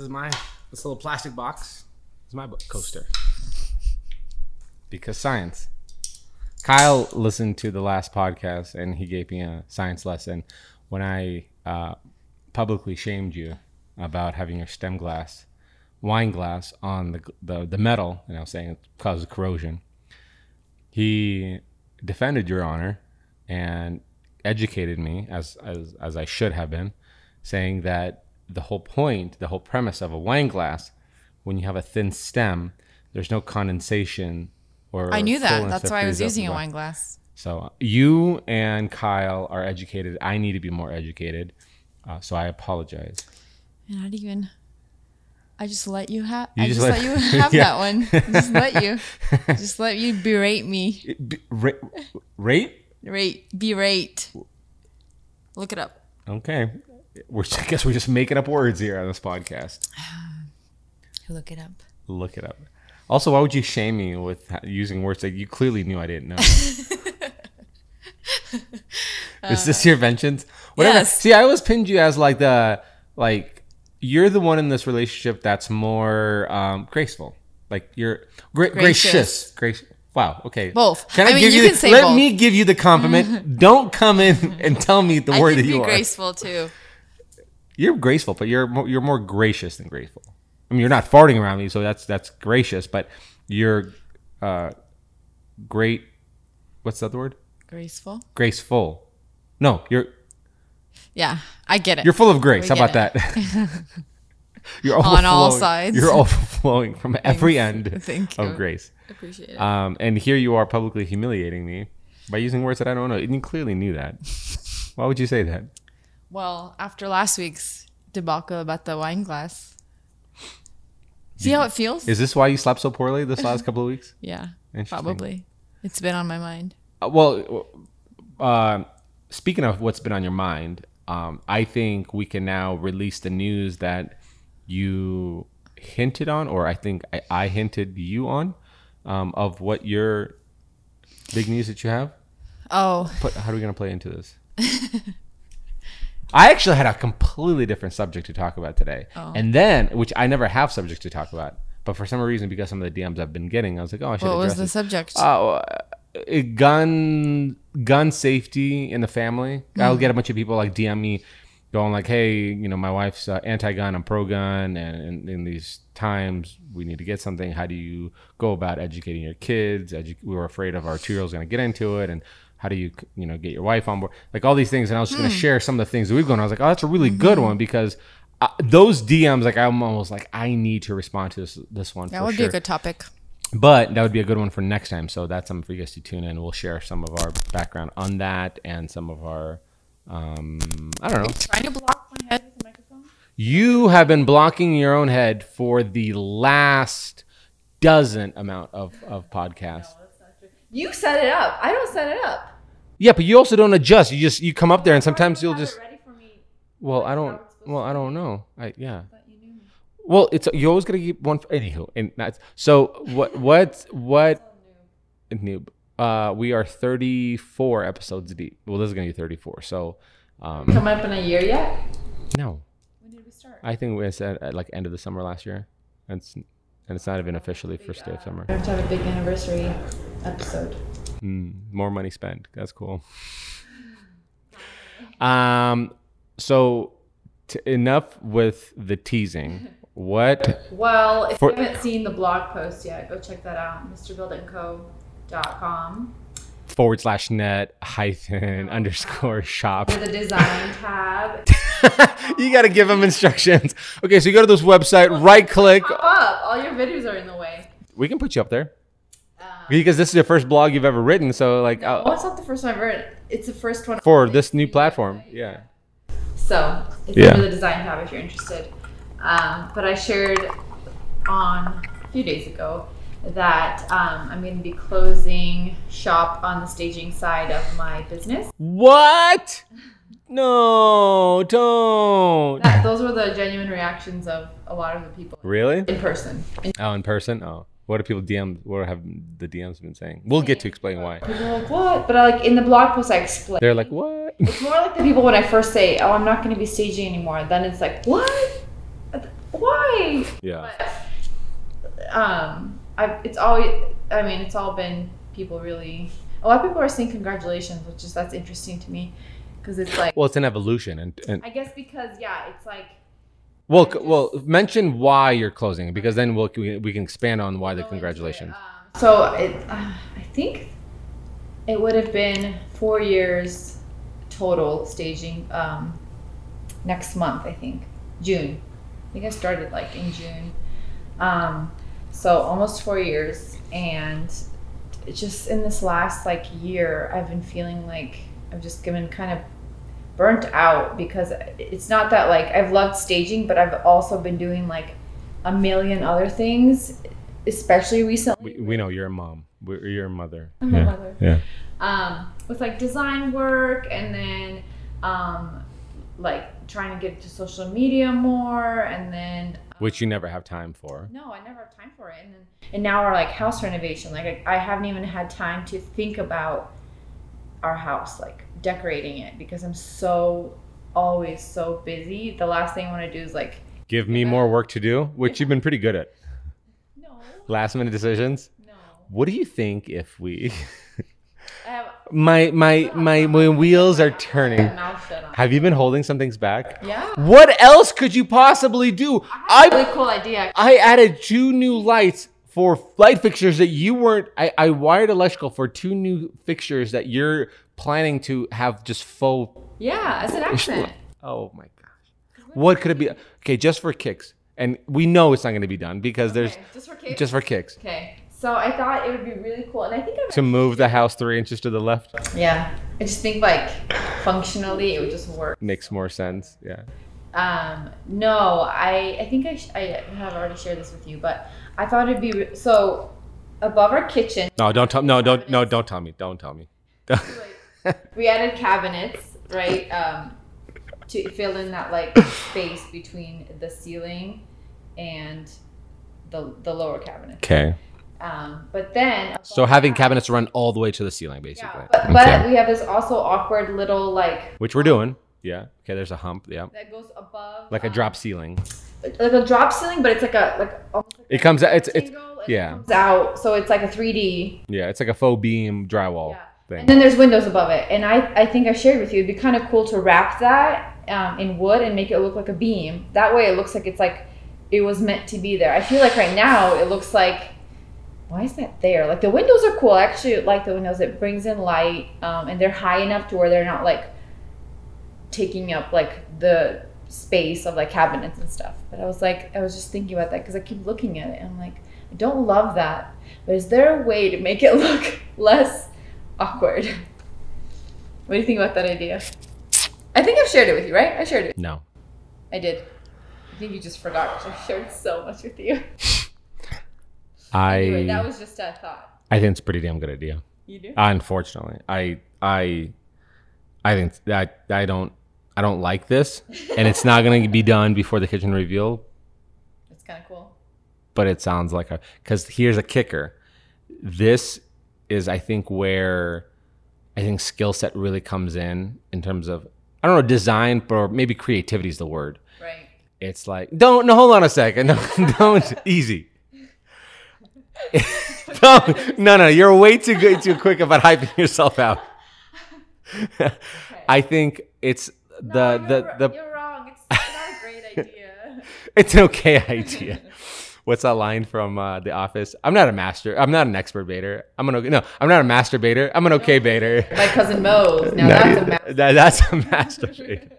is my, this little plastic box is my book coaster. Because science. Kyle listened to the last podcast and he gave me a science lesson when I publicly shamed you about having your wine glass on the metal, and I was saying it causes corrosion. He defended your honor and educated me as I should have been, saying that the whole premise of a wine glass, when you have a thin stem, there's no condensation. Or I knew that. That's why I was using a wine glass. So you and Kyle are educated. I need to be more educated. So I apologize. Not even. I just let you have. I just let you have that one. Just let you berate me. Berate. Look it up. Okay. I guess we're just making up words here on this podcast. Look it up. Also, why would you shame me with using words that you clearly knew I didn't know? Is this your vengeance? Whatever. Yes. See, I always pinned you as you're the one in this relationship that's more graceful. Like you're gracious. Wow. Okay. Both. Let me give you the compliment. Don't come in and tell me the word that you are. I think graceful too. You're graceful, but you're more gracious than grateful. I mean, you're not farting around me, so that's gracious, but you're great. What's the other word? Graceful. No, you're. Yeah, I get it. You're full of grace. How about that? You're on all sides. You're overflowing from every end of grace. Appreciate it. And here you are publicly humiliating me by using words that I don't know. And you clearly knew that. Why would you say that? Well, after last week's debacle about the wine glass. See how it feels? Is this why you slept so poorly this last couple of weeks? Yeah, probably. It's been on my mind. Speaking of what's been on your mind, I think we can now release the news that you hinted on, or I think I hinted you on, of what your big news that you have. Oh. How are we going to play into this? I actually had a completely different subject to talk about today. Oh. And then, which I never have subjects to talk about, but for some reason, because some of the DMs I've been getting, I was like, oh, I should address What was the subject? Oh, gun safety in the family. Mm-hmm. I'll get a bunch of people like DM me going like, hey, you know, my wife's anti-gun, I'm pro-gun, and in these times, we need to get something. How do you go about educating your kids? We were afraid of our 2-year-old's going to get into it, and how do you get your wife on board? Like all these things. And I was just going to share some of the things that we've gone on. I was like, oh, that's a really good one, because those DMs, like I'm almost like, I need to respond to this one. That would be a good topic. But that would be a good one for next time. So that's something for you guys to tune in. We'll share some of our background on that and some of our, I don't know. Are you trying to block my head with the microphone? You have been blocking your own head for the last dozen amount of podcasts. No. You set it up. I don't set it up. Yeah, but you also don't adjust. You come up there, and sometimes you'll just. Ready for me. Well, I don't. Well, I don't know. Yeah. But you knew me. Well, you always gotta keep one. Anywho, and that's so. What? Noob. We are 34 episodes deep. Well, this is gonna be 34. So. Come up in a year yet? No. When did we start? I think we said at like end of the summer last year. And it's not even officially first day of summer. We have to have a big anniversary episode. More money spent. That's cool. So enough with the teasing. What? Well, if you haven't seen the blog post yet, go check that out. MrBuildingCo.com. /net_shop. For the design tab. You got to give them instructions. Okay, so you go to this website, right click. Pop up. All your videos are in the way. We can put you up there. Because this is your first blog you've ever written, so like. No, it's not the first one I've written. It's the first one. For this new platform, yeah. So, it's under the design tab if you're interested. But I shared on a few days ago that I'm going to be closing shop on the staging side of my business. What? No, don't. Those were the genuine reactions of a lot of the people. Really? In person. In person? Oh. What do people DM? What have the DMs been saying? We'll get to explain why. People are like, what? But like in the blog post, I explain. They're like, what? It's more like the people when I first say, oh, I'm not going to be staging anymore. Then it's like, what? why? Yeah. But, it's always, I mean, it's all been people really, a lot of people are saying congratulations, which is, that's interesting to me. Cause it's like, well, it's an evolution. And I guess because, yeah, it's like, well, just, well, mention why you're closing, because then we'll, we can expand on why the congratulations. So it, I think it would have been 4 years total staging, next month, I think June, I think I started like in June. So almost 4 years, and just in this last like year, I've been feeling like I've just been kind of burnt out, because it's not that like I've loved staging, but I've also been doing like a million other things, especially recently. We know you're a mom. You're a mother. I'm a mother. Yeah. With like design work, and then like trying to get to social media more, and then which you never have time for. No, I never have time for it. And then, and now our like house renovation, like I haven't even had time to think about our house, like decorating it, because I'm so always so busy. The last thing I want to do is like give me more work to do, which you've been pretty good at. No. Last minute decisions. No. What do you think if we? My wheels are turning. Have you been holding some things back? Yeah. What else could you possibly do? I had a really cool idea. I added 2 new lights for light fixtures that you weren't. I wired electrical for 2 new fixtures that you're planning to have just faux. Yeah, as an accent. Oh my gosh. What could it be? Okay, just for kicks. And we know it's not going to be done because there's just for kicks. Okay. So I thought it would be really cool, and I think to move the house 3 inches to the left. Yeah, I just think like functionally it would just work. Makes more sense. Yeah. No, I think I have already shared this with you, but I thought it'd be so above our kitchen. No, don't tell. Don't tell me. Don't tell me. We added cabinets, right, to fill in that like space between the ceiling and the lower cabinet. Okay. But then, so having cabinets run all the way to the ceiling, basically. Yeah, but we have this also awkward little like, which we're doing. Yeah. Okay. There's a hump. Yeah. That goes above, like a drop ceiling. Like a drop ceiling, but it's like a almost like it comes out. It comes out, so it's like a 3D. Yeah, it's like a faux beam drywall thing. And then there's windows above it, and I think I shared with you, it'd be kind of cool to wrap that in wood and make it look like a beam. That way, it looks like it's like it was meant to be there. I feel like right now it looks like. Why is that there? Like the windows are cool. I actually like the windows. It brings in light, and they're high enough to where they're not like taking up like the space of like cabinets and stuff. But I was like, I was just thinking about that because I keep looking at it. And I'm like, I don't love that. But is there a way to make it look less awkward? What do you think about that idea? I think I've shared it with you, right? I shared it. No. I did. I think you just forgot because I shared so much with you. Anyway, that was just a thought. I think it's a pretty damn good idea. You do? Unfortunately, I think that I don't like this, and it's not going to be done before the kitchen reveal. It's kind of cool. But it sounds like because here's a kicker. This is, I think, where I think skill set really comes in terms of, I don't know, design, or maybe creativity is the word. Right. It's like hold on a second, don't easy. No, you're way too quick about hyping yourself out. Okay. I think it's you're wrong. It's not a great idea. It's an okay idea. What's that line from The Office? I'm not an expert baiter. I'm not a master baiter. I'm an okay baiter. My cousin Moe's. Now that's a master baiter.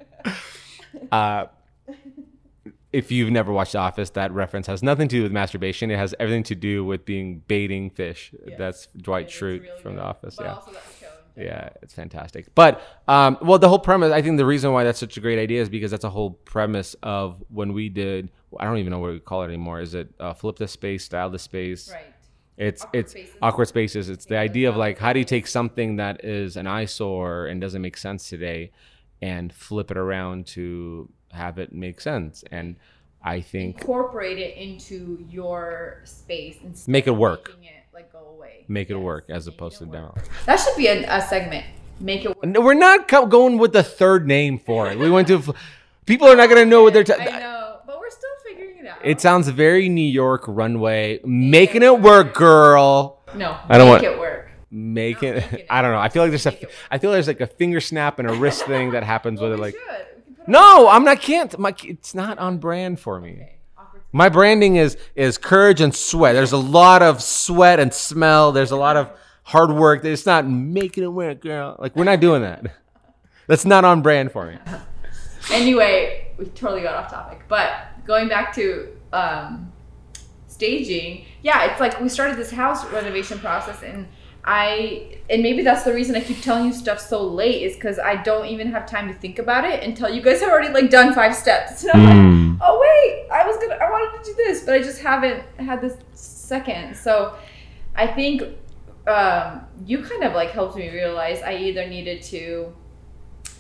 If you've never watched The Office, that reference has nothing to do with masturbation. It has everything to do with being baiting fish. Yes. That's Dwight Schrute really from The Office. But yeah. Also that's shown. Yeah, it's fantastic. But, well, the whole premise, I think the reason why that's such a great idea is because that's a whole premise of when we did, I don't even know what we call it anymore. Is it flip the space, style the space? Right. It's awkward spaces. It's the idea of like, how do you take something that is an eyesore and doesn't make sense today and flip it around to have it make sense, and I think incorporate it into your space and make it work. Making it like go away. Make it work as opposed to down. That should be a segment. Make it work. No, we're not going with the third name for it. We went to. People are not going to know what they're. I know, but we're still figuring it out. It sounds very New York runway. Making it work, girl. No, I don't want it work. Make it. I don't know. I feel like there's a. I feel there's like a finger snap and a wrist thing that happens well, with it. Like, no, I'm not. Can't. My. It's not on brand for me. Okay. My branding is courage and sweat. There's a lot of sweat and smell. There's a lot of hard work. It's not making it work, girl. Like, we're not doing that. That's not on brand for me. Anyway, we totally got off topic. But going back to staging, yeah, it's like we started this house renovation process, and maybe that's the reason I keep telling you stuff so late, is because I don't even have time to think about it until you guys have already like done 5 steps. And I'm like, oh wait, I wanted to do this, but I just haven't had this second. So I think you kind of like helped me realize I either needed to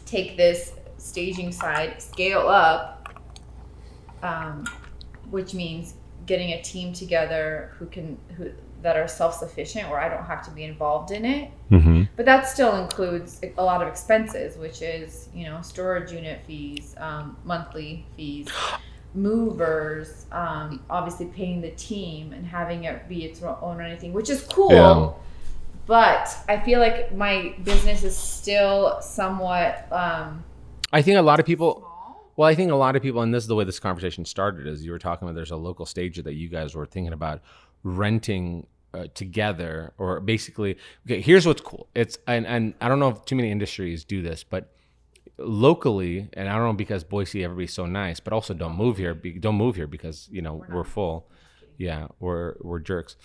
take this staging side, scale up, which means getting a team together that are self-sufficient, where I don't have to be involved in it. Mm-hmm. But that still includes a lot of expenses, which is, you know, storage unit fees, monthly fees, movers, obviously paying the team and having it be its own or anything, which is cool. Yeah. But I feel like my business is still somewhat... I think a lot of people, and this is the way this conversation started, is you were talking about there's a local stager that you guys were thinking about renting together, or basically, okay, here's what's cool. It's, and I don't know if too many industries do this, but locally, and I don't know, because Boise, everybody's so nice, but also don't move here because, you know, we're full. Yeah, we're jerks.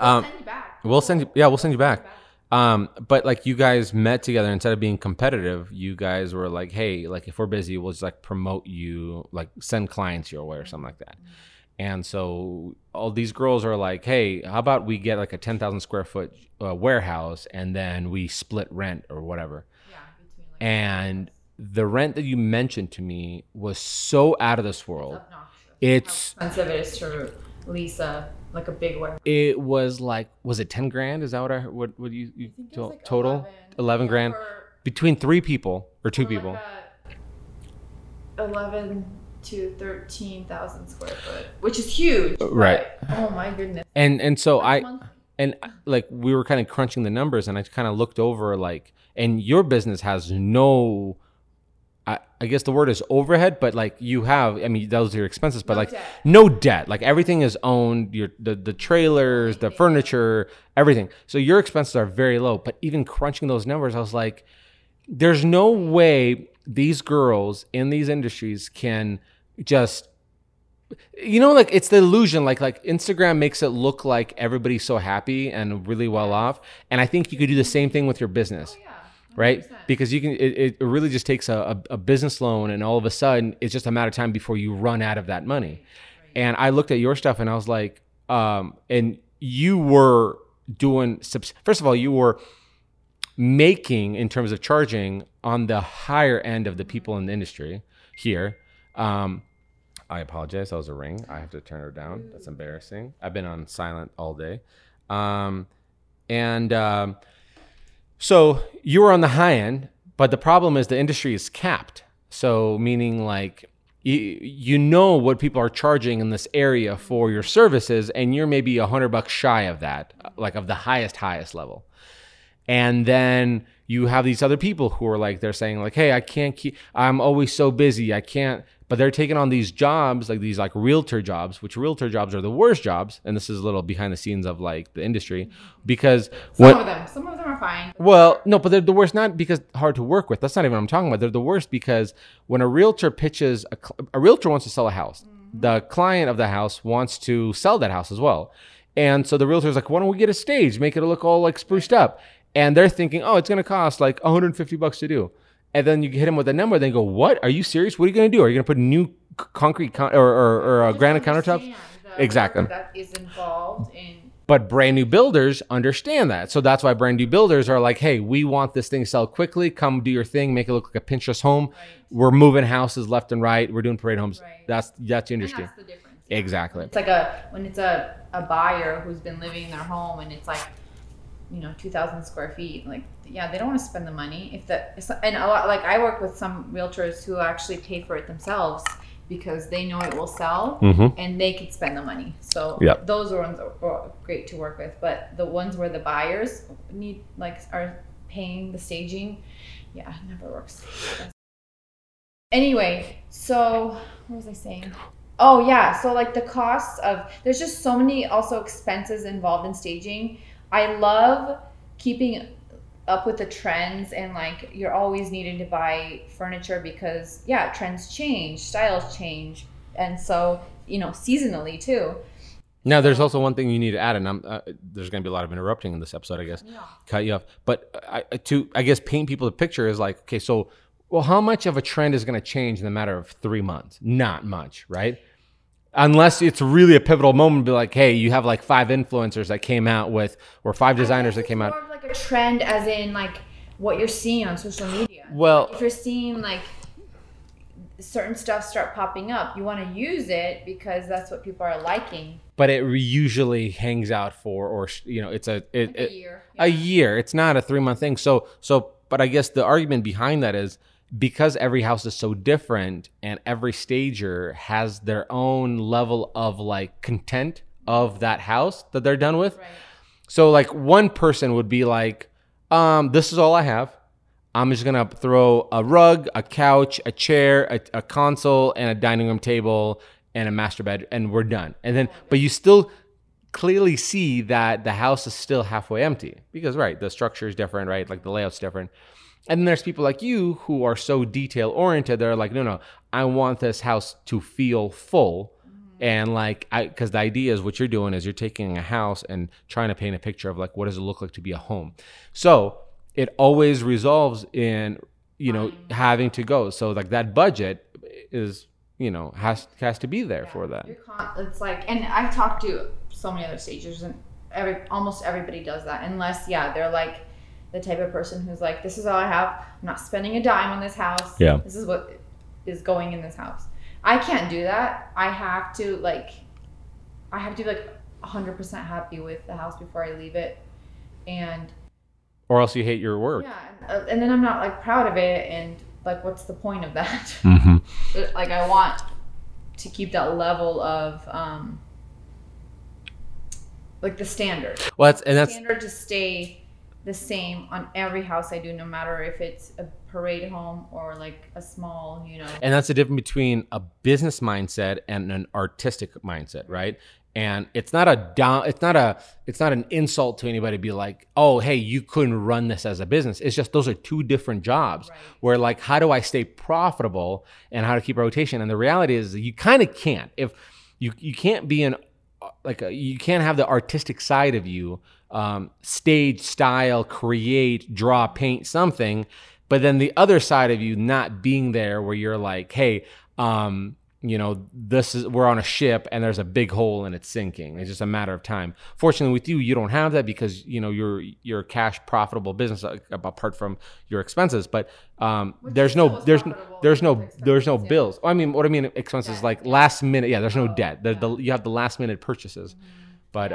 We'll send you back. We'll send you back. But like, you guys met together. Instead of being competitive, you guys were like, hey, like if we're busy, we'll just like promote you, like send clients your way or something like that. Mm-hmm. And so all these girls are like, hey, how about we get like a 10,000 square foot warehouse, and then we split rent or whatever. Yeah, between like and the rent that you mentioned to me was so out of this world. It's obnoxious. How expensive it is to lease like a big warehouse. It was like, was it 10 grand? Is that what I heard? What you told, like total? 11 grand between 2 people. Like 11 to 13,000 square foot, which is huge, right? But, oh my goodness. And so like we were kind of crunching the numbers, and I kind of looked over like, and your business has no, I guess the word is overhead, but like you have, I mean, those are your expenses, but no debt, like everything is owned, the trailers, the furniture, everything. So your expenses are very low, but even crunching those numbers, I was like, there's no way these girls in these industries can just, you know, like it's the illusion, like Instagram makes it look like everybody's so happy and really well off. And I think you could do the same thing with your business, right? Because you can, it really just takes a business loan, and all of a sudden it's just a matter of time before you run out of that money. Right. And I looked at your stuff and I was like, and you were doing, first of all, you were making, in terms of charging, on the higher end of the people in the industry here. I apologize, that was a ring. I have to turn her down. That's embarrassing. I've been on silent all day. So you were on the high end, but the problem is the industry is capped. So meaning like, you know what people are charging in this area for your services, and you're maybe $100 shy of that, like of the highest level. And then you have these other people who are like, they're saying like, hey, I'm always so busy, I can't, but they're taking on these jobs, like these like realtor jobs, which realtor jobs are the worst jobs. And this is a little behind the scenes of like the industry, because some of them are fine. Well, no, but they're the worst, not because hard to work with. That's not even what I'm talking about. They're the worst because when a realtor pitches, a realtor wants to sell a house. Mm-hmm. The client of the house wants to sell that house as well. And so the realtor is like, why don't we get a stage, make it look all like spruced up? And they're thinking, oh, it's going to cost like $150 to do. And then you hit them with a number. They go, what? Are you serious? What are you going to do? Are you going to put new concrete or granite countertops? Exactly. That is involved in. But brand new builders understand that. So that's why brand new builders are like, hey, we want this thing to sell quickly. Come do your thing. Make it look like a Pinterest home. Right. We're moving houses left and right. We're doing parade homes. Right. That's the industry. And that's the difference. Yeah. Exactly. It's like when it's a buyer who's been living in their home, and it's like, you know, 2,000 square feet. Like, yeah, they don't want to spend the money. And a lot, like I work with some realtors who actually pay for it themselves, because they know it will sell and they can spend the money. So those ones are great to work with. But the ones where the buyers need, like, are paying the staging, it never works. Anyway, so what was I saying? Oh yeah, so like the costs of, there's just so many also expenses involved in staging. I love keeping up with the trends, and like you're always needing to buy furniture because trends change, styles change, and so seasonally too. Now there's also one thing you need to add, and I'm there's gonna be a lot of interrupting in this episode, I guess. Cut you off, but I guess paint people the picture is like, okay, so well, how much of a trend is gonna change in a matter of 3 months? Not much, right? Unless it's really a pivotal moment, be like, hey, you have like 5 influencers that came out with, or 5 designers that came out. More of like a trend, as in like what you're seeing on social media. Well, if you're seeing like certain stuff start popping up, you want to use it because that's what people are liking. But it usually hangs out for, or it's a year. A year. It's not a 3-month thing. So, but I guess the argument behind that is, because every house is so different and every stager has their own level of like content of that house that they're done with. Right. So like one person would be like, this is all I have. I'm just going to throw a rug, a couch, a chair, a console, and a dining room table and a master bed, and we're done. And then, but you still clearly see that the house is still halfway empty because, right, the structure is different, right? Like the layout's different. And then there's people like you who are so detail oriented. They're like, no, I want this house to feel full. And like, because the idea is what you're doing is you're taking a house and trying to paint a picture of like, what does it look like to be a home? So it always resolves in, having to go. So like that budget is, has to be there for that. It's like, and I've talked to so many other stagers, and almost everybody does that, unless, they're like, the type of person who's like, this is all I have. I'm not spending a dime on this house. Yeah. This is what is going in this house. I can't do that. I have to be like 100% happy with the house before I leave it. Or else you hate your work. Yeah. And then I'm not like proud of it. And like, what's the point of that? Like, I want to keep that level of, like the standard. Well, that's standard to stay the same on every house I do, no matter if it's a parade home or like a small, And that's the difference between a business mindset and an artistic mindset, right? And it's not an insult to anybody to be like, oh, hey, you couldn't run this as a business. It's just those are two different jobs, right? Where like, how do I stay profitable and how to keep rotation? And the reality is you kind of can't. If you can't be you can't have the artistic side of you, stage, style, create, draw, paint something, but then the other side of you not being there where you're like, hey, we're on a ship and there's a big hole and it's sinking. It's just a matter of time. Fortunately with you, you don't have that because, you're a cash profitable business apart from your expenses, but, there's no bills. Oh, I mean, what I mean, expenses debt. Like last minute. Yeah. There's no debt. You have the last minute purchases, but,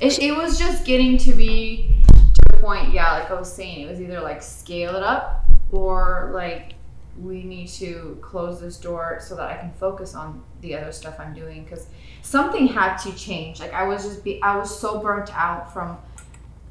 It was just getting to be to the point, like I was saying, it was either like scale it up or like we need to close this door so that I can focus on the other stuff I'm doing, because something had to change. Like I was so burnt out from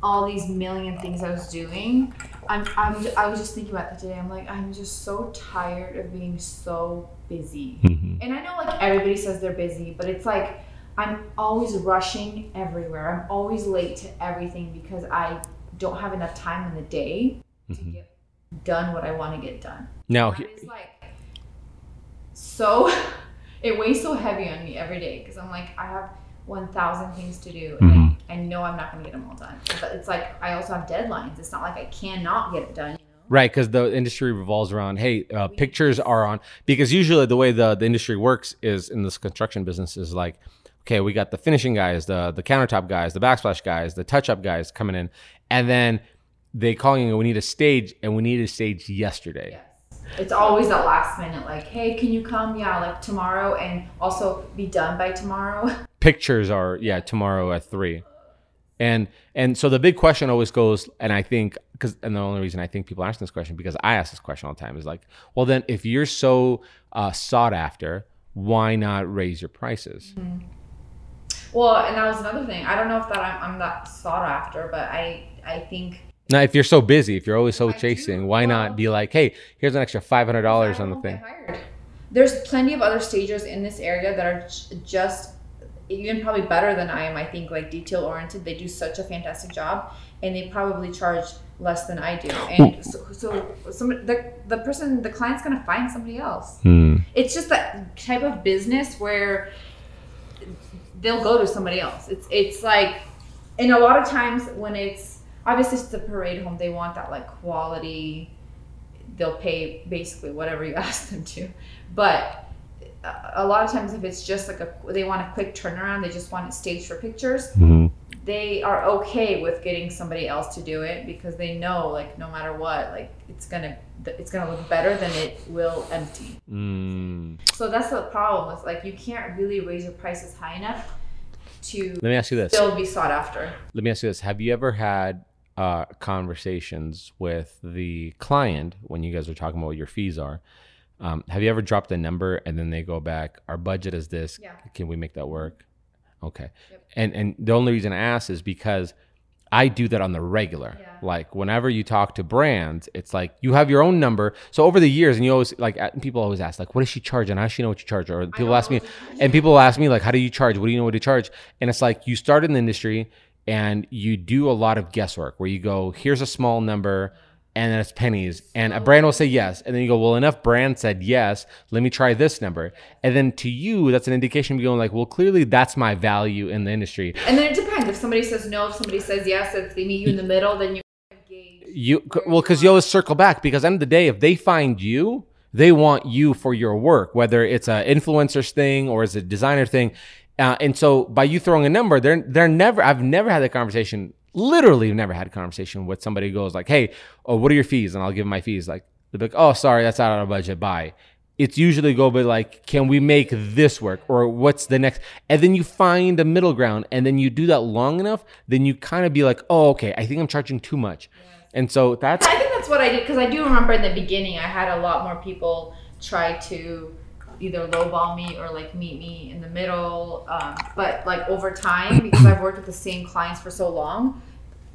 all these million things I was doing. I was just thinking about that today. I'm like, I'm just so tired of being so busy. And I know like everybody says they're busy, but it's like, I'm always rushing everywhere. I'm always late to everything because I don't have enough time in the day to get done what I want to get done. Now, it's like, so it weighs so heavy on me every day because I'm like, I have 1,000 things to do and I know I'm not going to get them all done. But it's like, I also have deadlines. It's not like I cannot get it done. Right, because the industry revolves around, hey, pictures are on, because usually the way the industry works is in this construction business is like, okay, we got the finishing guys, the countertop guys, the backsplash guys, the touch-up guys coming in. And then they call you and we need a stage, and we need a stage yesterday. Yes. It's always that last minute, like, hey, can you come? Yeah, like tomorrow, and also be done by tomorrow. Pictures are, tomorrow at 3. And so the big question always goes, and I think, and the only reason I think people ask this question, because I ask this question all the time, is like, well, then if you're so sought after, why not raise your prices? Mm-hmm. Well, and that was another thing. I don't know if that I'm that sought after, but I think. Now, if you're so busy, if you're always so chasing, why not be like, hey, here's an extra $500 on the thing. There's plenty of other stagers in this area that are just even probably better than I am. I think like detail oriented, they do such a fantastic job, and they probably charge less than I do. And so the person, the client's gonna find somebody else. Hmm. It's just that type of business where they'll go to somebody else. It's like, and a lot of times when it's obviously it's a parade home, they want that like quality. They'll pay basically whatever you ask them to. But a lot of times if it's just like they want a quick turnaround, they just want it staged for pictures, mm-hmm. they are okay with getting somebody else to do it because they know like no matter what, like it's gonna look better than it will empty. Mm. So that's the problem. It's like you can't really raise your prices high enough to Let me ask you this. Still be sought after. Let me ask you this. Have you ever had conversations with the client when you guys are talking about what your fees are? Have you ever dropped a number and then they go back, our budget is this, yeah. Can we make that work? Okay. Yep. And the only reason I ask is because I do that on the regular. Yeah. Like whenever you talk to brands, it's like you have your own number. So over the years, and you always like people always ask like, what does she charge? And I actually know what you charge. Or people ask me, and people ask me like, how do you charge? What do you know what to charge? And it's like you start in the industry and you do a lot of guesswork where you go, here's a small number. And then it's pennies. And a brand will say yes. And then you go, well, enough brand said yes. Let me try this number. And then to you, that's an indication of going like, well, clearly that's my value in the industry. And then it depends. If somebody says no, if somebody says yes, if they meet you in the middle, then you engage. Well, because you always circle back. Because at the end of the day, if they find you, they want you for your work, whether it's an influencer's thing or it's a designer thing. And so by you throwing a number, I've never had that conversation. Literally never had a conversation with somebody who goes like, hey, oh, what are your fees? And I'll give my fees. Like, they'll be like, oh, sorry, that's out of our budget. Bye. It's usually go be like, can we make this work? Or what's the next? And then you find a middle ground. And then you do that long enough. Then you kind of be like, oh, okay, I think I'm charging too much. Yeah. And so I think that's what I did. Because I do remember in the beginning, I had a lot more people try to either lowball me or like meet me in the middle. But like over time, because I've worked with the same clients for so long,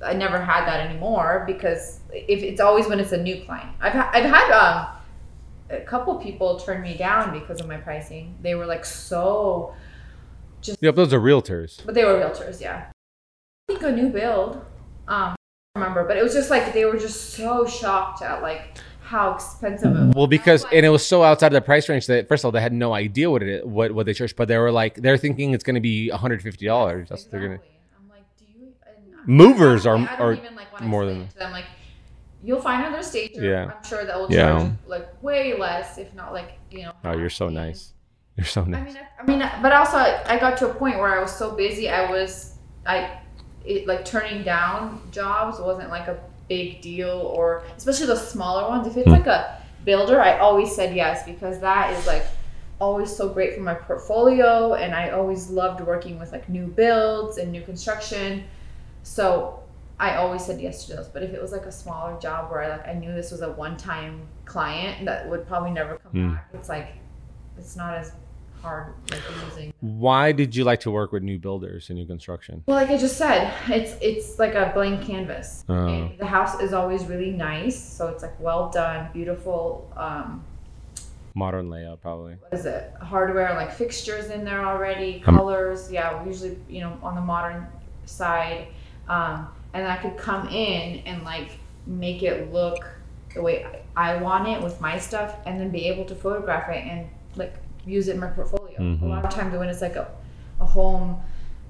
I never had that anymore because if it's always when it's a new client. I've had a couple people turn me down because of my pricing. They were like so just. Yeah, those are realtors. But they were realtors, yeah. I think a new build. I don't remember, but it was just like they were just so shocked at like how expensive it was. Well, because, and it was so outside of the price range that first of all, they had no idea what they charged, but they were like, they're thinking it's going to be $150. That's exactly. What they're going to. I'm like, do you? Movers are more than them. Like, you'll find another stager. Yeah. I'm sure that will charge like way less, if not like, you know. Oh, you're so nice. You're so nice. I mean, but also I got to a point where I was so busy. Like turning down jobs wasn't like a big deal, or especially the smaller ones. If it's like a builder, I always said yes because that is like always so great for my portfolio, and I always loved working with like new builds and new construction, so I always said yes to those. But if it was like a smaller job where I knew this was a one-time client that would probably never come back, it's like it's not as hard like losing. Why did you like to work with new builders and new construction? Well, like I just said, it's like a blank canvas. Oh. And the house is always really nice, so it's like well done, beautiful. Modern layout, probably. What is it? Hardware, like fixtures in there already, colors. Yeah, usually on the modern side, and I could come in and like make it look the way I want it with my stuff, and then be able to photograph it and like use it in my portfolio. Mm-hmm. A lot of times when it's like a home,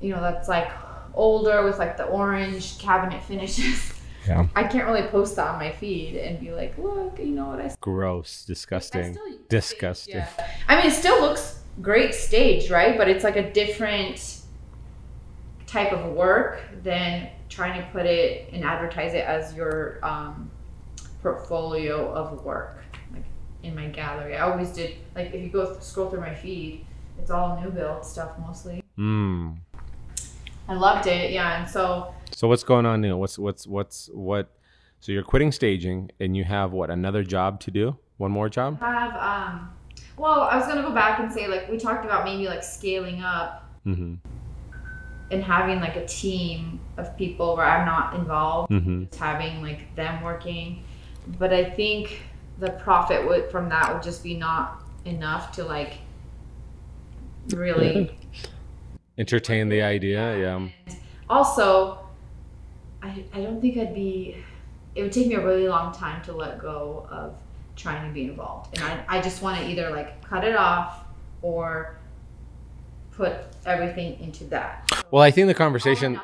that's like older with like the orange cabinet finishes. Yeah. I can't really post that on my feed and be like, look, you know what I. Gross, disgusting, disgusting. Yeah. I mean, it still looks great staged, right? But it's like a different type of work than trying to put it and advertise it as your portfolio of work. In my gallery, I always did, like if you go scroll through my feed, it's all new build stuff mostly. I loved it. Yeah. And so what's going on now? So you're quitting staging and you have what, another job to do? One more job? I have Well, I was going to go back and say, like, we talked about maybe, like, scaling up mm-hmm. and having, like, a team of people where I'm not involved, mm-hmm. just having, like, them working. But I think the profit would, from that would just be not enough to, like, really... entertain the idea, yeah. And also, I don't think I'd be... It would take me a really long time to let go of trying to be involved. And I just want to either like cut it off or put everything into that. So well, I think the conversation,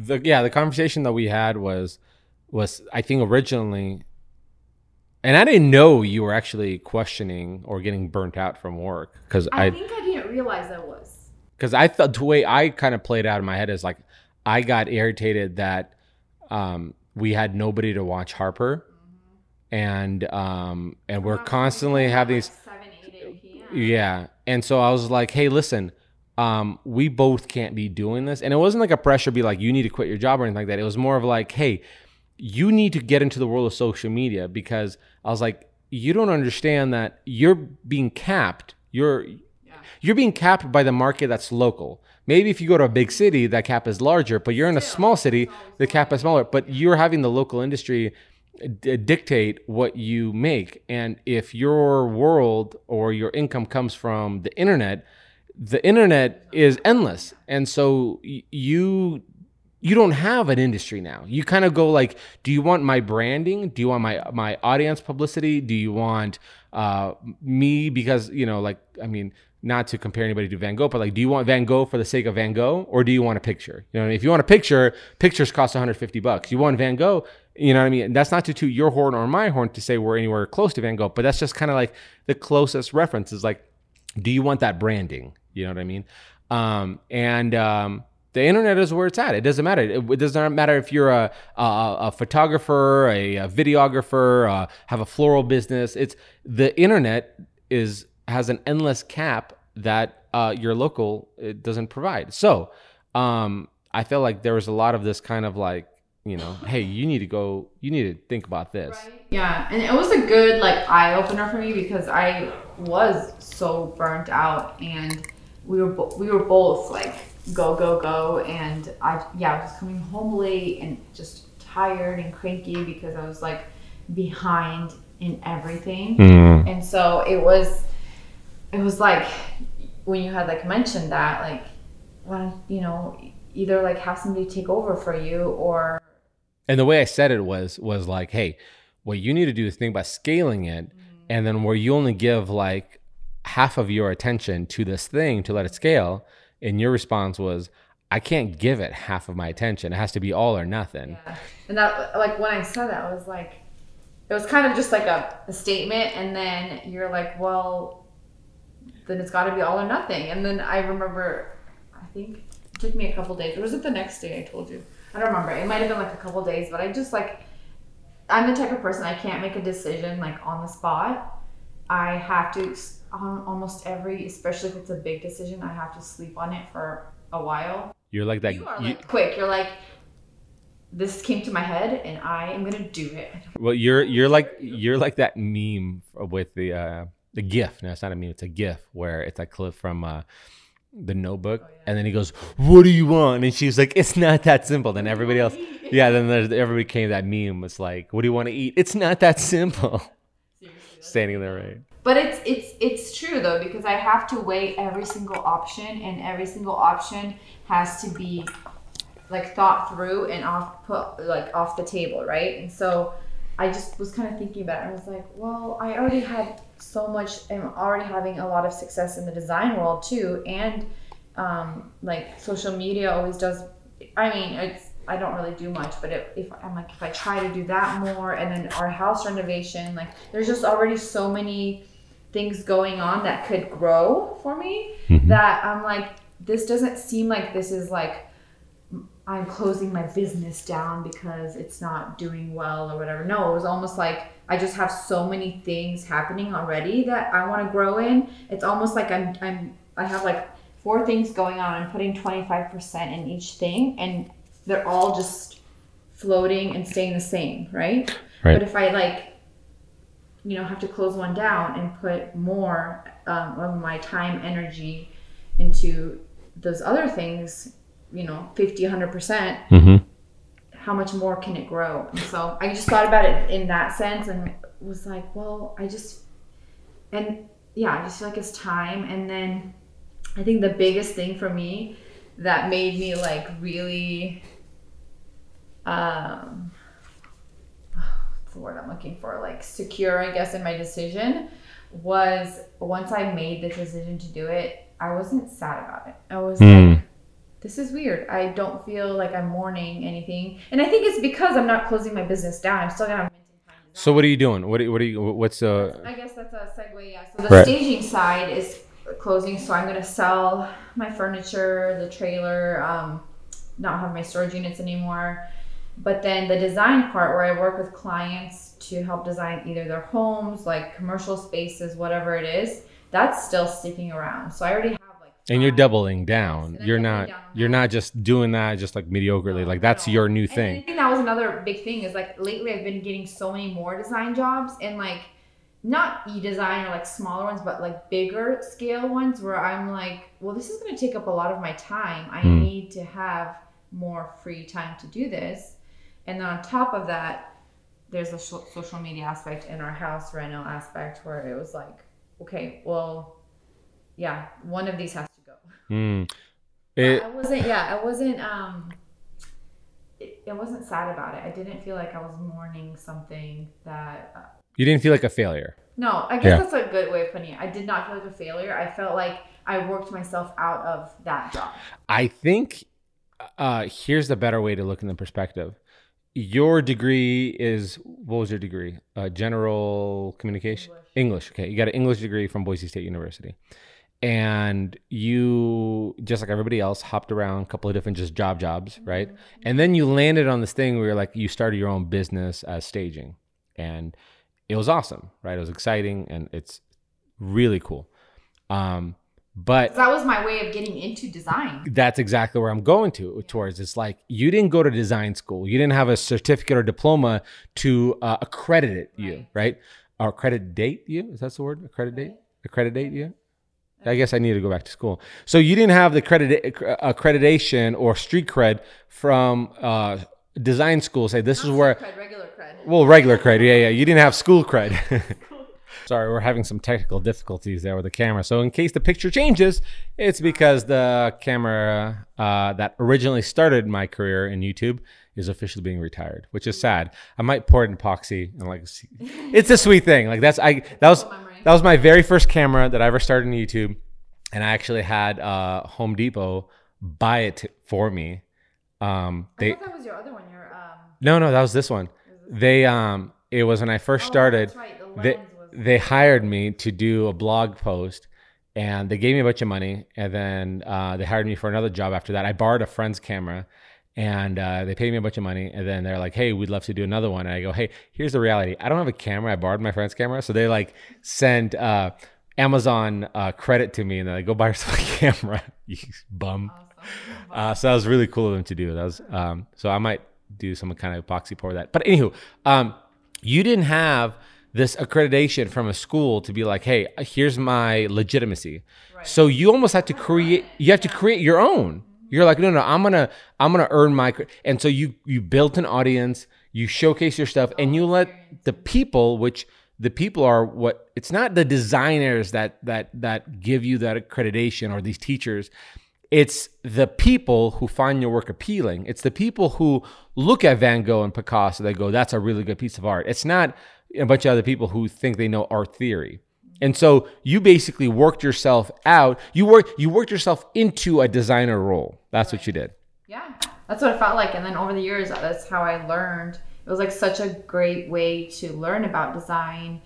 the conversation that we had was I think originally, and I didn't know you were actually questioning or getting burnt out from work. Cause I think I didn't realize I was. Cause I thought the way I kind of played out in my head is like, I got irritated that, we had nobody to watch Harper. And we're constantly having these 7, 8 yeah. And so I was like, hey, listen, we both can't be doing this. And it wasn't like a pressure be like, you need to quit your job or anything like that. It was more of like, hey, you need to get into the world of social media, because I was like, you don't understand that you're being capped. You're being capped by the market that's local. Maybe if you go to a big city, that cap is larger, but you're in a small city, the cap is smaller, but you're having the local industry dictate what you make. And if your world or your income comes from the internet is endless. And so you don't have an industry now. You kind of go like, do you want my branding? Do you want my audience publicity? Do you want me? Because, you know, like, I mean, not to compare anybody to Van Gogh, but like, do you want Van Gogh for the sake of Van Gogh, or do you want a picture? You know, if you want a picture, pictures cost $150. You want Van Gogh, you know what I mean? And that's not to toot your horn or my horn to say we're anywhere close to Van Gogh, but that's just kind of like the closest reference is like, do you want that branding? You know what I mean? The internet is where it's at. It doesn't matter. It doesn't matter if you're a photographer, a videographer, have a floral business. It's the internet has an endless cap that your local doesn't provide. So I felt like there was a lot of this kind of like, you know, hey, you need to think about this. Right? Yeah. And it was a good like eye opener for me, because I was so burnt out, and we were both like go. And I was coming home late and just tired and cranky because I was like behind in everything. Mm. And so it was like when you had like mentioned that, like, well, you know, either like have somebody take over for you or. And the way I said it was like, hey, what you need to do is think about scaling it. Mm-hmm. And then where you only give like half of your attention to this thing to let it scale. And your response was, I can't give it half of my attention. It has to be all or nothing. Yeah. And that, like, when I said that, I was like, it was kind of just like a statement. And then you're like, well, then it's got to be all or nothing. And then I remember, I think it took me a couple days. Or was it the next day I told you? I don't remember. It might have been like a couple days, but I just like, I'm the type of person, I can't make a decision like on the spot. I have to, on almost every, especially if it's a big decision, I have to sleep on it for a while. You're like that. You are like quick. You're like, this came to my head and I am going to do it. Well, you're like that meme with the GIF. No, it's not a meme. It's a GIF where it's a clip from The Notebook. Oh, yeah. And then he goes, what do you want? And she's like, it's not that simple. Then everybody else. Yeah. Then everybody came to that meme was like, what do you want to eat? It's not that simple. Standing there. Right. But it's true though, because I have to weigh every single option, and every single option has to be like thought through and off the table. Right. And so I just was kind of thinking about it. I was like, well, I already had so much, I'm already having a lot of success in the design world too. And like social media always does. I mean, I don't really do much, but if I try to do that more, and then our house renovation, like there's just already so many things going on that could grow for me mm-hmm. that I'm like, this doesn't seem like this is like, I'm closing my business down because it's not doing well or whatever. No, it was almost like I just have so many things happening already that I want to grow in. It's almost like I have like 4 things going on. I'm putting 25% in each thing, and they're all just floating and staying the same, right? But if I like, you know, have to close one down and put more of my time, energy into those other things, you know, 50, 100%, mm-hmm. how much more can it grow? And so I just thought about it in that sense and was like, well, I just feel like it's time. And then I think the biggest thing for me that made me like really, what's the word I'm looking for? Like secure, I guess, in my decision was once I made the decision to do it, I wasn't sad about it. I was like, this is weird. I don't feel like I'm mourning anything. And I think it's because I'm not closing my business down. I'm still going to have time. So what are you doing? I guess that's a segue, yeah. So the staging side is closing. So I'm going to sell my furniture, the trailer, not have my storage units anymore. But then the design part where I work with clients to help design either their homes, like commercial spaces, whatever it is, that's still sticking around. So I already have like... And you're doubling down. You're not just doing that just like mediocrely. No, like that's your new thing. I think that was another big thing is like lately I've been getting so many more design jobs and like not e-design or like smaller ones, but like bigger scale ones where I'm like, well, this is going to take up a lot of my time. I need to have more free time to do this. And then on top of that, there's a social media aspect in our house rental aspect where it was like, okay, well, yeah, one of these has to go. I wasn't sad about it. I didn't feel like I was mourning something that. You didn't feel like a failure. No, I guess that's a good way of putting it. I did not feel like a failure. I felt like I worked myself out of that job. I think here's the better way to look in the perspective. Your degree is, what was your degree? General communication? English. Okay. You got an English degree from Boise State University. And you, just like everybody else, hopped around a couple of different just jobs, right? Mm-hmm. And then you landed on this thing where you're like, you started your own business as staging. And it was awesome, right? It was exciting and it's really cool. But that was my way of getting into design. That's exactly where I'm going towards. It's like, you didn't go to design school. You didn't have a certificate or diploma to accredit you. Is that the word? Accredit you? I guess I need to go back to school. So you didn't have the accreditation or street cred from design school. Say, this not is where... Cred, regular cred. Well, regular cred. Yeah. You didn't have school cred. Sorry, we're having some technical difficulties there with the camera. So in case the picture changes, it's because the camera that originally started my career in YouTube is officially being retired, which is sad. I might pour it in epoxy and like, it's a sweet thing. Like that was my very first camera that I ever started in YouTube, and I actually had Home Depot buy it for me. I thought that was your other one. No, that was this one. They it was when I first started. That's right. They hired me to do a blog post and they gave me a bunch of money. And then they hired me for another job after that. I borrowed a friend's camera and they paid me a bunch of money. And then they're like, hey, we'd love to do another one. And I go, hey, here's the reality. I don't have a camera. I borrowed my friend's camera. So they like send Amazon credit to me and then I go buy yourself a camera, you bum. So that was really cool of them to do. That was so I might do some kind of epoxy pour that. But anywho, you didn't have this accreditation from a school to be like, hey, here's my legitimacy. Right. So you almost have to create your own. You're like, no, I'm gonna earn my, and so you built an audience, you showcase your stuff, and you let the people, which the people are what, it's not the designers that give you that accreditation or these teachers. It's the people who find your work appealing. It's the people who look at Van Gogh and Picasso, they go, that's a really good piece of art. It's not a bunch of other people who think they know art theory. And so you basically worked yourself out. You worked yourself into a designer role. That's what you did. Yeah, that's what it felt like. And then over the years, that's how I learned. It was like such a great way to learn about design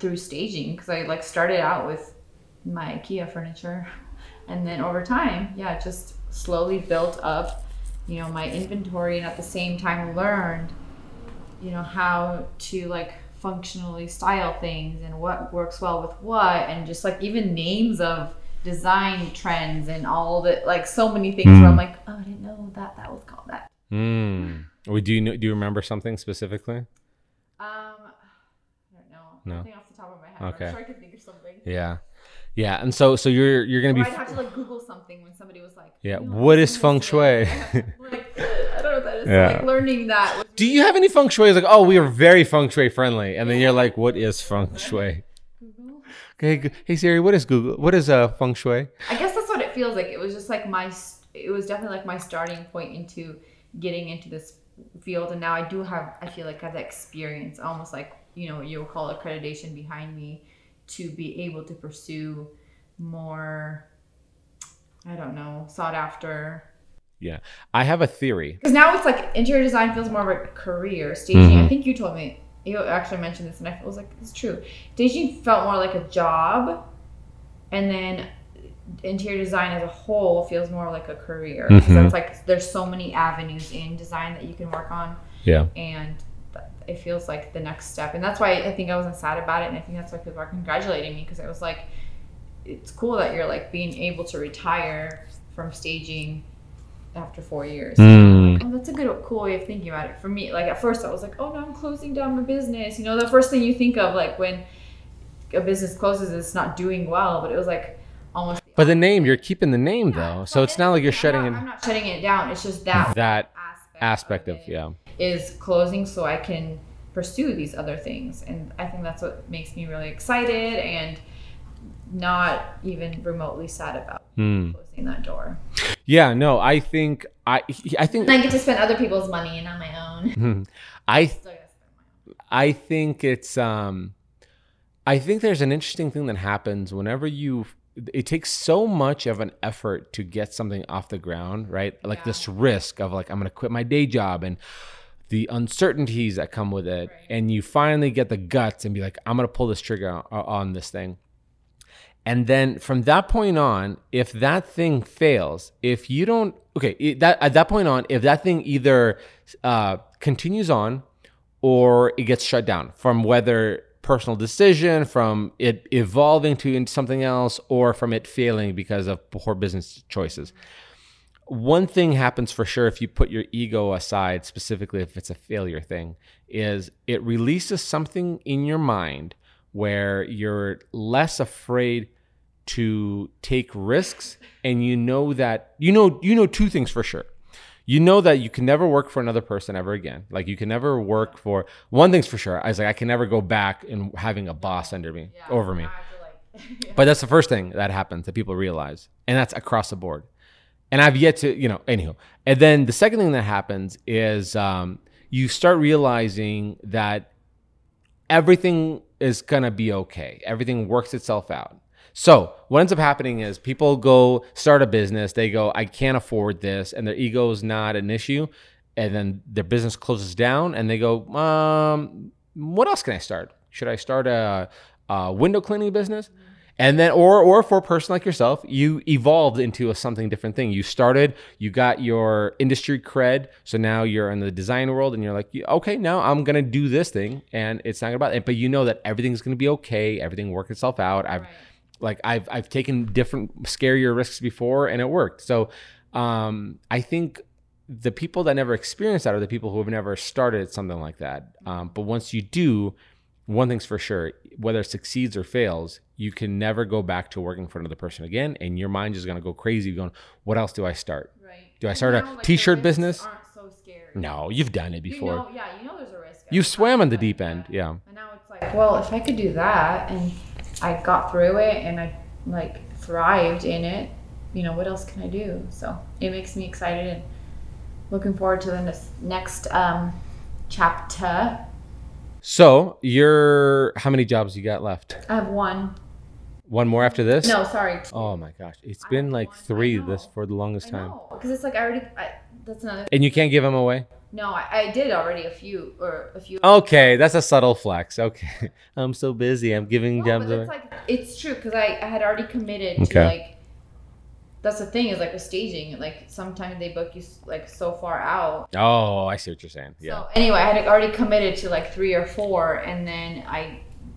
through staging. Because I like started out with my IKEA furniture. And then over time, yeah, just slowly built up, you know, my inventory. And at the same time learned, you know, how to like functionally style things and what works well with what, and just like even names of design trends and all that, like so many things where I'm like, oh, I didn't know that was called that. Do you remember something specifically? I don't know. No. Nothing off the top of my head. Okay. I'm sure I could think of something. Yeah. Yeah. And so you're going to be... I'd have to like Google something when somebody was like... Yeah. What is feng shui? Like, I don't know what that is. Yeah. Like learning that. Do you have any feng shui? It's like, oh, we are very feng shui friendly. And then you're like, what is feng shui? Google. Okay. Hey, Siri, what is Google? What is feng shui? I guess that's what it feels like. It was just like my... It was definitely like my starting point into getting into this field. And now I do have... I feel like I have that experience almost like... you know, you'll call accreditation behind me to be able to pursue more, I don't know, sought after. Yeah. I have a theory. Because now it's like interior design feels more of a career. Staging, mm-hmm. I think you told me, you actually mentioned this and I was like, it's true. Staging felt more like a job. And then interior design as a whole feels more like a career. Because mm-hmm. it's like there's so many avenues in design that you can work on. Yeah. And it feels like the next step, and that's why I think I wasn't sad about it, and I think that's why people are congratulating me, because I was like, it's cool that you're like being able to retire from staging after 4 years. Mm. Oh, that's a good, cool way of thinking about it. For me, like at first I was like, oh no, I'm closing down my business. You know, the first thing you think of like when a business closes, it's not doing well, but it was like almost. But the name, you're keeping the name though, so it's not like you're shutting it. I'm not shutting it down. It's just that aspect of yeah. is closing so I can pursue these other things. And I think that's what makes me really excited and not even remotely sad about closing that door. Yeah, no, I think and I get to spend other people's money and not my own. Mm-hmm. I think it's I think there's an interesting thing that happens whenever it takes so much of an effort to get something off the ground, right? Like this risk of like, I'm going to quit my day job and the uncertainties that come with it. Right. And you finally get the guts and be like, I'm going to pull this trigger on this thing. And then from that point on, if that thing fails, if you don't, at that point on, if that thing either continues on or it gets shut down from whether personal decision, from it evolving to something else, or from it failing because of poor business choices. One thing happens for sure if you put your ego aside, specifically if it's a failure thing, is it releases something in your mind where you're less afraid to take risks, and you know that you know two things for sure. You know that you can never work for another person ever again. Like you can never work for, one thing's for sure. I was like, I can never go back and having a boss under me, over me. But that's the first thing that happens that people realize. And that's across the board. And I've yet to, anyhow. And then the second thing that happens is you start realizing that everything is going to be okay. Everything works itself out. So what ends up happening is people go start a business. They go, I can't afford this. And their ego is not an issue. And then their business closes down and they go, what else can I start? Should I start a window cleaning business? And then, or for a person like yourself, you evolved into something different thing. You started, you got your industry cred. So now you're in the design world and you're like, okay, now I'm going to do this thing. And it's not about it, but you know that everything's going to be okay. Everything works itself out. I've taken different scarier risks before and it worked. So I think the people that never experience that are the people who have never started something like that. But once you do, one thing's for sure, whether it succeeds or fails, you can never go back to working for another person again. And your mind is going to go crazy going, what else do I start? Right. Do I start a t-shirt business? Aren't so scary. No, you've done it before. You know there's a risk. You swam in the deep end. Yeah. And now it's like, well, if I could do that and... I got through it and I like thrived in it. You know, what else can I do? So it makes me excited and looking forward to the next chapter. So how many jobs you got left? I have one. One more after this? No, sorry. Oh my gosh. It's been like three this for the longest time. Because it's like that's another thing. And you can't give them away? No, I did already a few. Okay, that's a subtle flex. Okay. I'm so busy. I'm giving jobs away. It's true because I had already committed to like, that's the thing is like with staging, like sometimes they book you like so far out. Oh, I see what you're saying. Yeah. So anyway, I had already committed to like 3 or 4 and then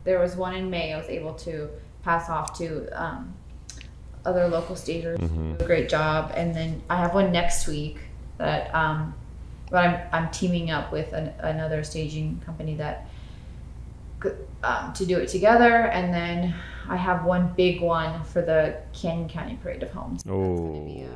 there was one in May I was able to pass off to other local stagers who do a great job. And then I have one next week that... But I'm teaming up with another staging company that to do it together. And then I have one big one for the Canyon County Parade of Homes. Oh. Yeah.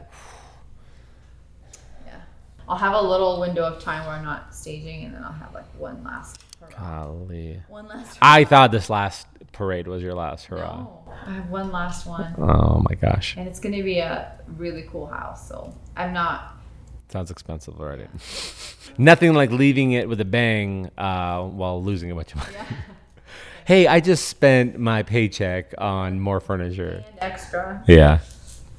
I'll have a little window of time where I'm not staging, and then I'll have like one last hurrah. Golly. One last hurrah. I thought this last parade was your last hurrah. No, I have one last one. Oh my gosh. And it's going to be a really cool house. So I'm not. Sounds expensive already. Yeah. Nothing like leaving it with a bang while losing a bunch of money. Yeah. Hey, I just spent my paycheck on more furniture. And extra. Yeah.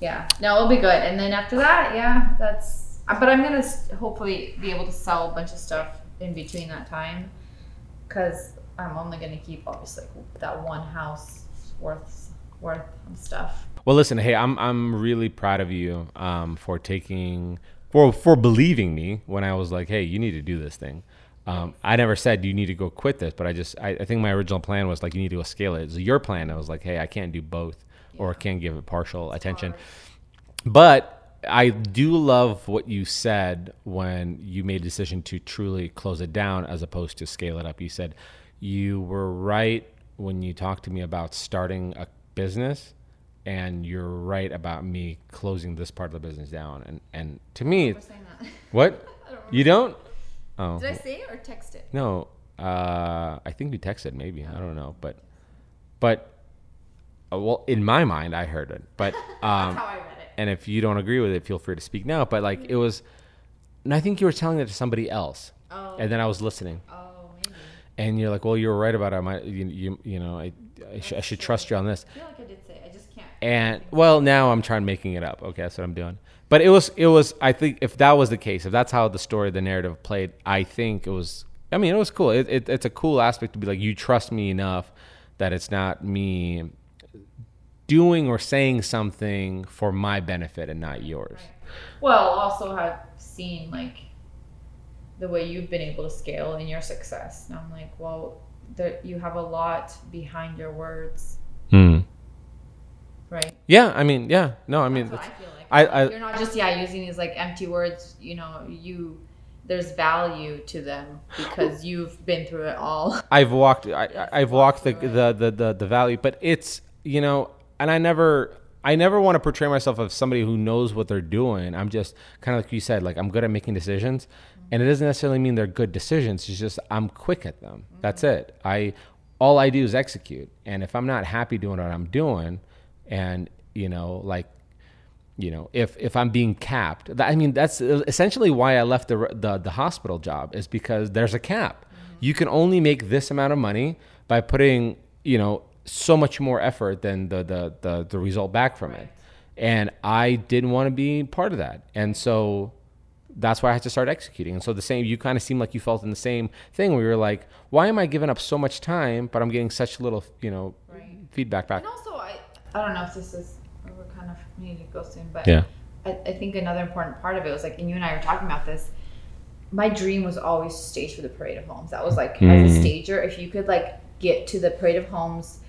Yeah. No, it'll be good. And then after that, yeah, that's... But I'm going to hopefully be able to sell a bunch of stuff in between that time, because I'm only going to keep, obviously, that one house worth of stuff. Well, listen, hey, I'm really proud of you for taking... For believing me when I was like, hey, you need to do this thing. I never said you need to go quit this, but I think my original plan was like, you need to go scale it. So your plan, I was like, hey, I can't do both, or I can't give it partial attention. But I do love what you said when you made a decision to truly close it down as opposed to scale it up. You said you were right when you talked to me about starting a business, and you're right about me closing this part of the business down. And to me, I saying that. What? I don't you don't? Oh. Did I say it or text it? No, I think we texted maybe. I don't know, but well, in my mind, I heard it. But that's how I read it. And if you don't agree with it, feel free to speak now. But like it was, and I think you were telling it to somebody else. Oh. And then I was listening. Oh, maybe. And you're like, well, you were right about it. I should trust you on this. I feel like I did say it. And well, now I'm trying making it up. Okay, that's what I'm doing. But it was. I think if that was the case, if that's how the narrative played, I think it was. I mean, it was cool. It's a cool aspect to be like, you trust me enough that it's not me doing or saying something for my benefit and not yours. Right. Well, also have seen like the way you've been able to scale in your success, and I'm like, well, you have a lot behind your words. Hmm. Right. Yeah. I mean, yeah. No, I mean, that's what I feel like. You're not just, using these like empty words, there's value to them because you've been through it all. I've walked the valley, but it's, and I never want to portray myself as somebody who knows what they're doing. I'm just kind of like you said, like I'm good at making decisions, mm-hmm. and it doesn't necessarily mean they're good decisions. It's just, I'm quick at them. Mm-hmm. That's it. All I do is execute. And if I'm not happy doing what I'm doing, and if I'm being capped, I mean, that's essentially why I left the hospital job, is because there's a cap. Mm-hmm. You can only make this amount of money by putting so much more effort than the result back from it, and I didn't want to be part of that, and so that's why I had to start executing. And so the same, you kind of seem like you felt in the same thing. We were like, why am I giving up so much time, but I'm getting such little feedback back? And also I don't know if this is, we're kind of need to go soon, but yeah. I think another important part of it was like, and you and I were talking about this, my dream was always to stage for the Parade of Homes. That was like, as a stager, if you could like get to the Parade of Homes,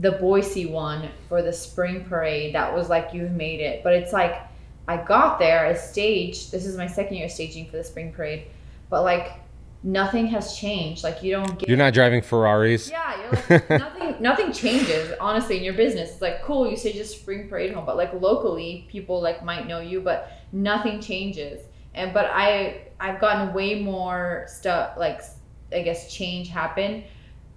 the Boise one for the spring parade, that was like, you've made it. But it's like, I got there, I staged, this is my second year staging for the spring parade, but like nothing has changed. Like you don't get, you're not driving Ferraris. Yeah, you're like, nothing changes, honestly, in your business. It's like, cool, you say just spring parade home, but like locally people like might know you, but nothing changes. And but I've gotten way more stuff, like I guess change happen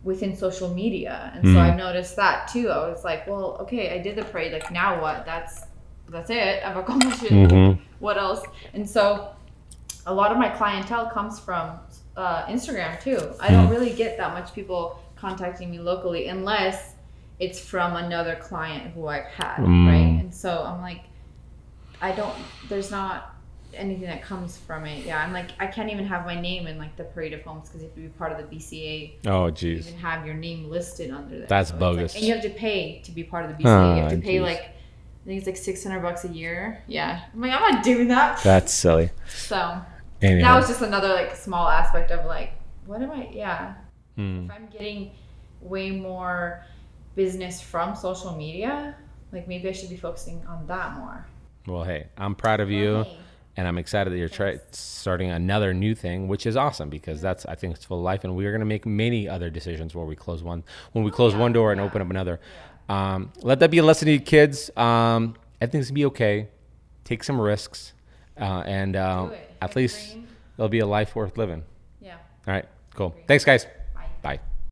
within social media. And so I noticed that too. I was like, well, okay, I did the parade, like now what? That's it. I've accomplished it. Mm-hmm. What else? And so a lot of my clientele comes from Instagram too. I don't really get that much people contacting me locally unless it's from another client who I've had, right? And so I'm like, there's not anything that comes from it. Yeah, I'm like, I can't even have my name in like the Parade of Homes because you have to be part of the BCA. Oh, geez. Even have your name listed under there. That's so bogus. Like, and you have to pay to be part of the BCA. You have to pay I think it's like $600 a year. Yeah. I'm like, I'm not doing that. That's silly. So anyhow, that was just another like small aspect of like, what am I? Yeah. If I'm getting way more business from social media, like maybe I should be focusing on that more. Well, hey, I'm proud of you. And I'm excited that you're starting another new thing, which is awesome, because that's, I think, it's full of life. And we are going to make many other decisions where we close one, when we close one door and open up another. Let that be a lesson to you kids. Everything's going to be okay. Take some risks. At least there'll be a life worth living. Yeah. All right. Cool. Thanks, guys. Bye. Bye.